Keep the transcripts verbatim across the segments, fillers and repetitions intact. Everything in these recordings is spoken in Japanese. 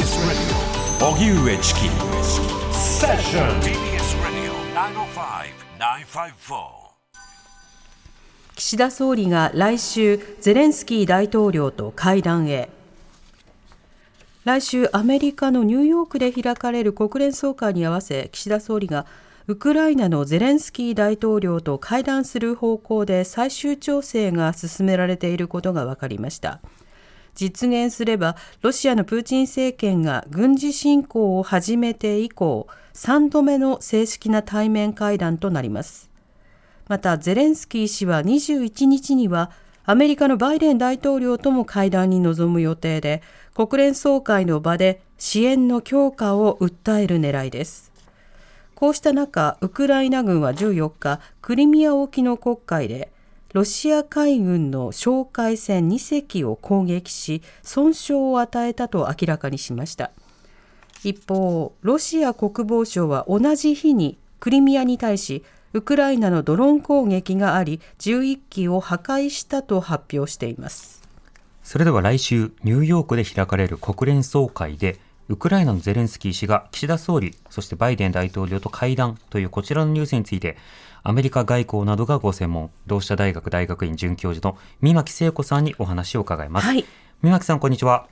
ティービーエス Radio 荻上チキセッション ティービーエス Radio きゅうまるご きゅうごよん岸田総理が来週ゼレンスキー大統領と会談へ。来週アメリカのニューヨークで開かれる国連総会に合わせ岸田総理がウクライナのゼレンスキー大統領と会談する方向で最終調整が進められていることが分かりました。実現すればロシアのプーチン政権が軍事侵攻を始めて以降さんどめの正式な対面会談となります。またゼレンスキー氏はにじゅういちにちにはアメリカのバイデン大統領とも会談に臨む予定で、国連総会の場で支援の強化を訴える狙いです。こうした中、ウクライナ軍はじゅうよっか、クリミア沖の黒海でロシア海軍の哨戒船にせきを攻撃し、損傷を与えたと明らかにしました。一方、ロシア国防省は同じ日にクリミアに対し、ウクライナのドローン攻撃がありじゅういっきを破壊したと発表しています。それでは来週ニューヨークで開かれる国連総会でウクライナのゼレンスキー氏が岸田総理そしてバイデン大統領と会談というこちらのニュースについてアメリカ外交などがご専門同志社大学大学院准教授の三牧聖子さんにお話を伺います、はい、三牧さんこんにちは。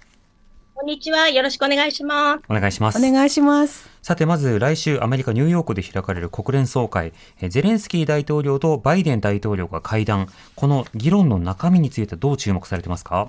こんにちは。よろしくお願いします。お願いします。お願いします。さて、まず来週アメリカニューヨークで開かれる国連総会、ゼレンスキー大統領とバイデン大統領が会談、この議論の中身についてどう注目されてますか？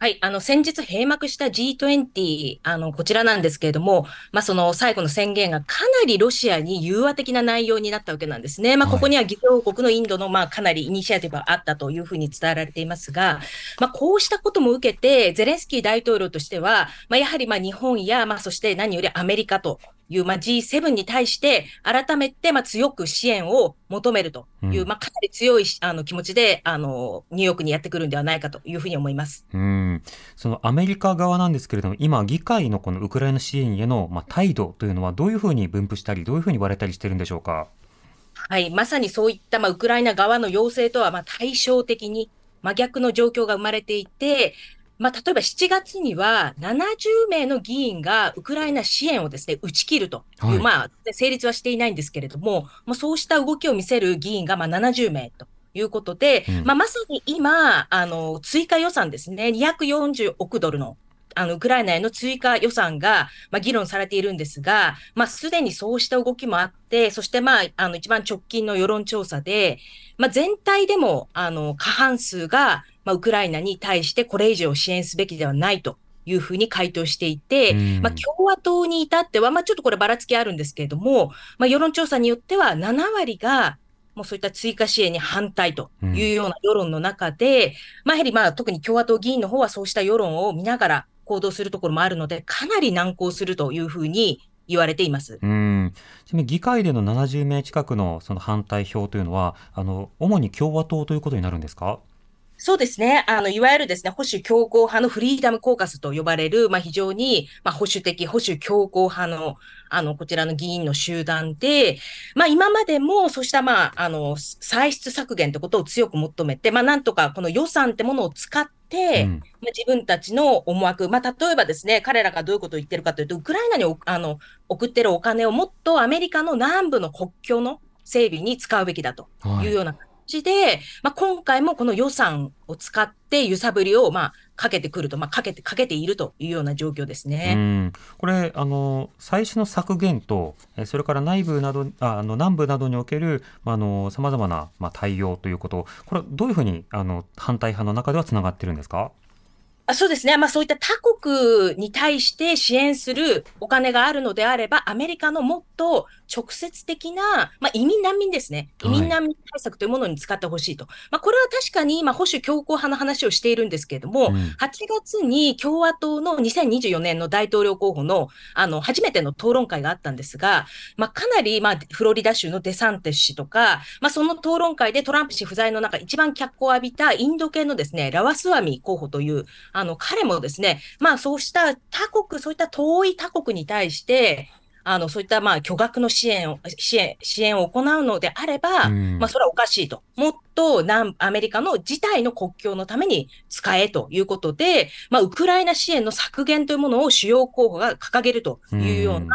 はい、あの先日閉幕した ジートゥエンティー、 あのこちらなんですけれども、まあ、その最後の宣言がかなりロシアに融和的な内容になったわけなんですね。まあ、ここには議長国のインドのまあかなりイニシアティブがあったというふうに伝えられていますが、まあ、こうしたことも受けてゼレンスキー大統領としては、まあ、やはりまあ日本や、まあ、そして何よりアメリカという、まあ、ジーセブン に対して改めてまあ強く支援を求めるという、うんまあ、かなり強いあの気持ちであのニューヨークにやってくるんではないかというふうに思います。うん、そのアメリカ側なんですけれども今議会のこのウクライナ支援へのまあ態度というのはどういうふうに分布したりどういうふうに割れたりしているんでしょうか？はい、まさにそういったまあウクライナ側の要請とはまあ対照的に真逆の状況が生まれていて、まあ、例えばしちがつにはななじゅうめいの議員がウクライナ支援をですね打ち切るという、はいまあ、成立はしていないんですけれども、まあ、そうした動きを見せる議員がまあななじゅうめいということで、うんまあ、まさに今あの追加予算ですねにひゃくよんじゅうおくドルの、 あのウクライナへの追加予算が、まあ、議論されているんですが、まあ、すでにそうした動きもあって、そして、まあ、あの一番直近の世論調査で、まあ、全体でもあの過半数がまあ、ウクライナに対してこれ以上支援すべきではないというふうに回答していて、まあ、共和党に至っては、まあ、ちょっとこればらつきあるんですけれども、まあ、世論調査によってはななわりがもうそういった追加支援に反対というような世論の中で、うんまあ、やはりまあ特に共和党議員の方はそうした世論を見ながら行動するところもあるのでかなり難航するというふうに言われています。うん議会でのななじゅうめい近く の, その反対票というのはあの主に共和党ということになるんですか？そうですね。あの、いわゆるですね、保守強硬派のフリーダムコーカスと呼ばれる、まあ、非常に、まあ、保守的、保守強硬派の、あの、こちらの議員の集団で、まあ、今までも、そうした、まあ、あの、歳出削減ということを強く求めて、まあ、なんとか、この予算ってものを使って、うんまあ、自分たちの思惑、まあ、例えばですね、彼らがどういうことを言ってるかというと、ウクライナに、あの、送ってるお金をもっとアメリカの南部の国境の整備に使うべきだというような、はいでまあ、今回もこの予算を使って揺さぶりをまあかけてくると、まあ、かけてかけているというような状況ですね。うんこれあの歳出の削減とそれから内部などあの南部などにおけるさまざまな、まあ、対応ということ、これはどういうふうにあの反対派の中ではつながっているんですか？あそうですね、まあ、そういった他国に対して支援するお金があるのであればアメリカのもっと直接的な、まあ、移民難民ですね移民難民対策というものに使ってほしいと、はいまあ、これは確かに今保守強硬派の話をしているんですけれども、うん、はちがつに共和党のにせんにじゅうよねんの大統領候補 の, あの初めての討論会があったんですが、まあ、かなり、まあ、フロリダ州のデサンティス氏とか、まあ、その討論会でトランプ氏不在の中一番脚光を浴びたインド系のですねラワスワミ候補というあの彼もですね、まあ、そうした他国そういった遠い他国に対してあのそういったまあ巨額の支援を支援支援を行うのであれば、うん、まあそれはおかしいと、もっと南アメリカの自体の国境のために使えということで、まあウクライナ支援の削減というものを主要候補が掲げるというような、うん、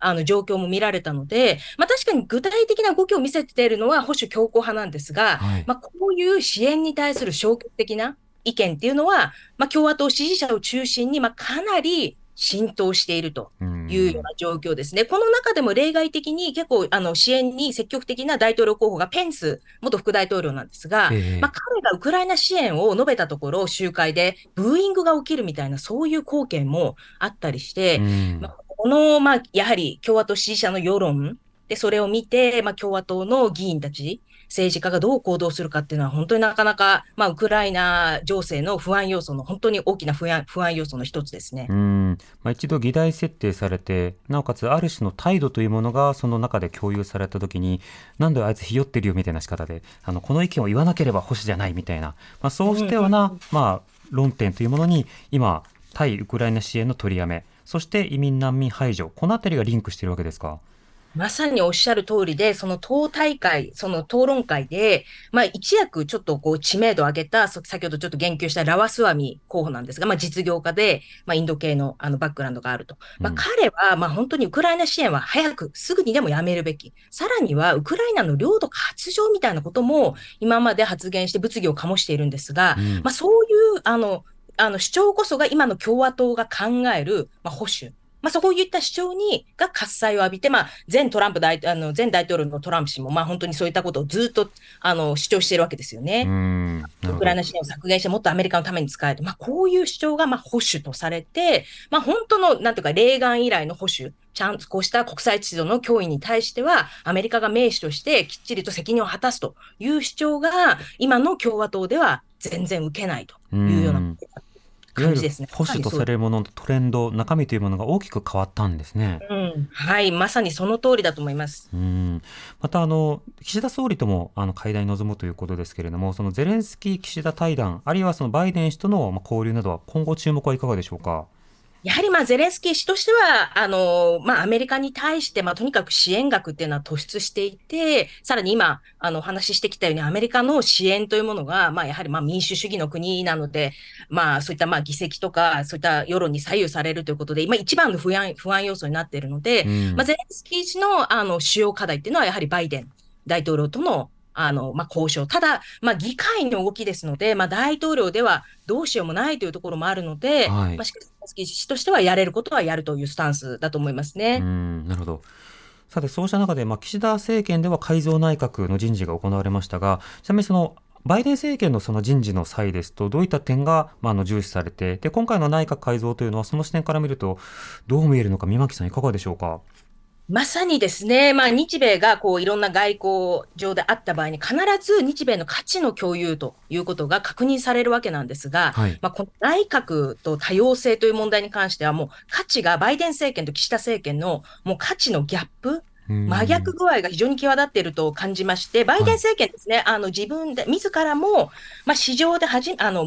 あの状況も見られたので、まあ、確かに具体的な動きを見せているのは保守強硬派なんですが、はい、まあ、こういう支援に対する消極的な意見っていうのは、まあ、共和党支持者を中心にまあかなり浸透しているというような状況ですね。この中でも例外的に結構あの支援に積極的な大統領候補がペンス元副大統領なんですが、えーまあ、彼がウクライナ支援を述べたところ集会でブーイングが起きるみたいなそういう光景もあったりして、まあ、この、まあ、やはり共和党支持者の世論でそれを見て、まあ、共和党の議員たち政治家がどう行動するかっていうのは本当になかなか、まあ、ウクライナ情勢の不安要素の本当に大きな不安、不安要素の一つですね。うん、まあ、一度議題設定されてなおかつある種の態度というものがその中で共有されたときに、なんであいつひよってるよみたいな仕方であのこの意見を言わなければ保守じゃないみたいな、まあ、そうしたような、うんまあ、論点というものに今対ウクライナ支援の取りやめ、そして移民難民排除、このあたりがリンクしているわけですか。まさにおっしゃる通りで、その党大会、その討論会で、まあ、一躍ちょっとこう知名度を上げた、先ほどちょっと言及したラワスワミ候補なんですが、まあ、実業家で、まあ、インド系 の, あのバックグラウンドがあると、まあ、彼はまあ本当にウクライナ支援は早くすぐにでもやめるべき、さらにはウクライナの領土割譲みたいなことも今まで発言して物議を醸しているんですが、うんまあ、そういうあのあの主張こそが今の共和党が考える、まあ、保守、まあ、そういった主張にが喝采を浴びて、まあ、前トランプ大あの前大統領のトランプ氏もまあ本当にそういったことをずっとあの主張しているわけですよね。うんウクライナ支援を削減してもっとアメリカのために使える、まあ、こういう主張がまあ保守とされて、まあ、本当のなんていうかレーガン以来の保守、ちゃんとこうした国際秩序の脅威に対してはアメリカが盟主としてきっちりと責任を果たすという主張が今の共和党では全然受けないというようなことです。いわゆる保守とされるもののトレンド、中身というものが大きく変わったんですね。うん、はい、まさにその通りだと思います。うんまたあの岸田総理ともあの会談に臨むということですけれども、そのゼレンスキー岸田対談、あるいはそのバイデン氏との交流などは今後注目はいかがでしょうか。やはりまあゼレンスキー氏としてはあの、まあ、アメリカに対して、まあ、とにかく支援額っていうのは突出していて、さらに今あのお話ししてきたようにアメリカの支援というものが、まあ、やはりまあ民主主義の国なので、まあ、そういったまあ議席とかそういった世論に左右されるということで今一番の不安、不安要素になっているので、うんまあ、ゼレンスキー氏の、あの主要課題っていうのはやはりバイデン大統領とのあのまあ、交渉、ただ、まあ、議会の動きですので、まあ、大統領ではどうしようもないというところもあるので、はいまあ、しかしゼレンスキー氏としてはやれることはやるというスタンスだと思いますね。うんなるほど。さてそうした中で、まあ、岸田政権では改造内閣の人事が行われましたが、ちなみにそのバイデン政権のその人事の際ですとどういった点が、まあ、あの重視されて、で今回の内閣改造というのはその視点から見るとどう見えるのか、三巻さんいかがでしょうか。まさにですね、まあ、日米がこういろんな外交上であった場合に必ず日米の価値の共有ということが確認されるわけなんですが、はいまあ、この内閣と多様性という問題に関してはもう価値がバイデン政権と岸田政権のもう価値のギャップ、真逆具合が非常に際立っていると感じまして、バイデン政権ですね、はい、あの自分で自らも、まあ、市場ではじあの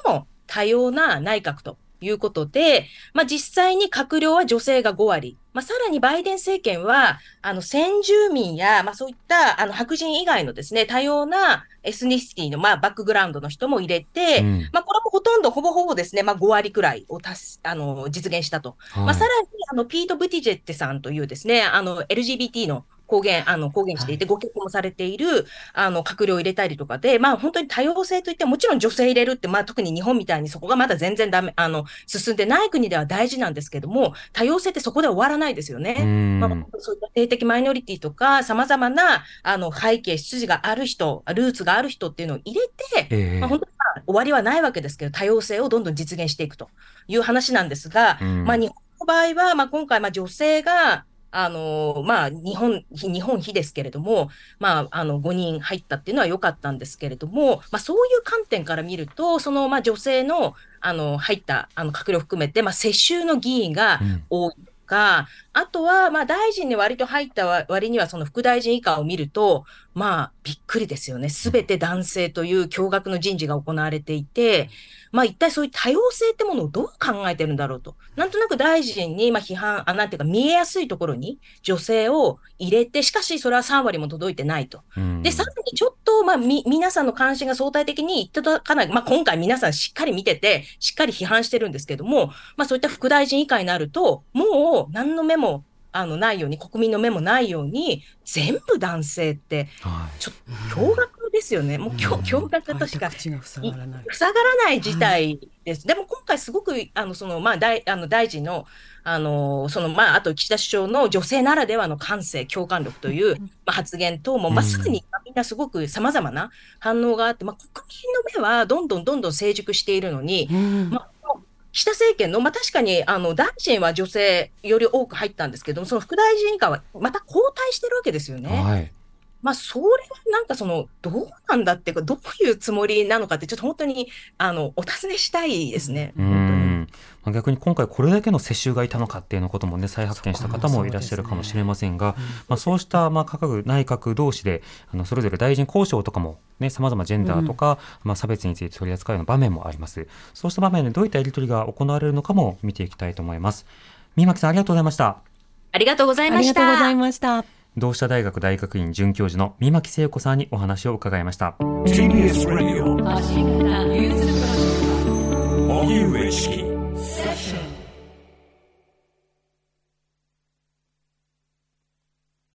最も多様な内閣ということで、まあ、実際に閣僚は女性がごわり、まあ、さらにバイデン政権はあの先住民や、まあ、そういったあの白人以外のですね多様なエスニシティの、まあ、バックグラウンドの人も入れて、うんまあ、これもほとんどほぼほぼですね、まあ、ごわりくらいを達すあの実現したと、はいまあ、さらにあのピート・ブティジェッテさんというですねあの エルジービーティー の公言、あの公言していて、ご結婚もされているあの閣僚を入れたりとかで、まあ、本当に多様性といってもちろん女性入れるって、まあ、特に日本みたいにそこがまだ全然ダメあの進んでない国では大事なんですけども、多様性ってそこで終わらないですよね。まあ、そういった性的マイノリティとかさまざまなあの背景出自がある人、ルーツがある人っていうのを入れて、えーまあ、本当に終わりはないわけですけど、多様性をどんどん実現していくという話なんですが、まあ、日本の場合は、まあ、今回まあ女性があのまあ、日本、日本比ですけれども、まあ、あのごにん入ったっていうのは良かったんですけれども、まあ、そういう観点から見るとその、まあ、女性 の, あの入ったあの閣僚含めて、まあ、世襲の議員が多いとか、うん、あとは、まあ、大臣に割と入った割にはその副大臣以下を見ると、まあびっくりですよね。すべて男性という驚愕の人事が行われていて、まあ一体そういう多様性ってものをどう考えてるんだろうと、なんとなく大臣にまあ批判、あ、なんていうか見えやすいところに女性を入れて、しかしそれはさんわりも届いてないと。でさらにちょっとまあみ皆さんの関心が相対的に届かない、まあ今回皆さんしっかり見ててしっかり批判してるんですけども、まあそういった副大臣以下になるともう何の目もあのないように、国民の目もないように全部男性ってちょっと驚愕ですよね、はい、もう驚愕としか、うん、塞がらない、塞がらない事態です、はい、でも今回すごくあのその、まあ、大, あの大臣 の, あ, の, その、まあ、あと岸田首相の女性ならではの感性共感力という、まあ、発言等も、まあ、すぐにみんなすごくさまざまな反応があって、まあ、国民の目はどんどんどんどん成熟しているのに、うんまあ岸田政権の、まあ、確かにあの大臣は女性より多く入ったんですけども、その副大臣以下はまた交代してるわけですよね、はい、まあ、それはなんかそのどうなんだっていうか、どういうつもりなのかってちょっと本当にあのお尋ねしたいですね。うん、逆に今回これだけの世襲がいたのかっていうこともね、再発見した方もいらっしゃるかもしれませんが、そう、ねうんまあ、そうしたまあ各内閣同士であのそれぞれ大臣交渉とかもね、様々ジェンダーとか、うんまあ、差別について取り扱うような場面もあります。そうした場面でどういったやり取りが行われるのかも見ていきたいと思います。三巻さん、ありがとうございました。ありがとうございました。ありがとうございました。同志社大学大学院准教授の三巻聖子さんにお話を伺いました。 ティービーエス Radio 荻上チキセッション。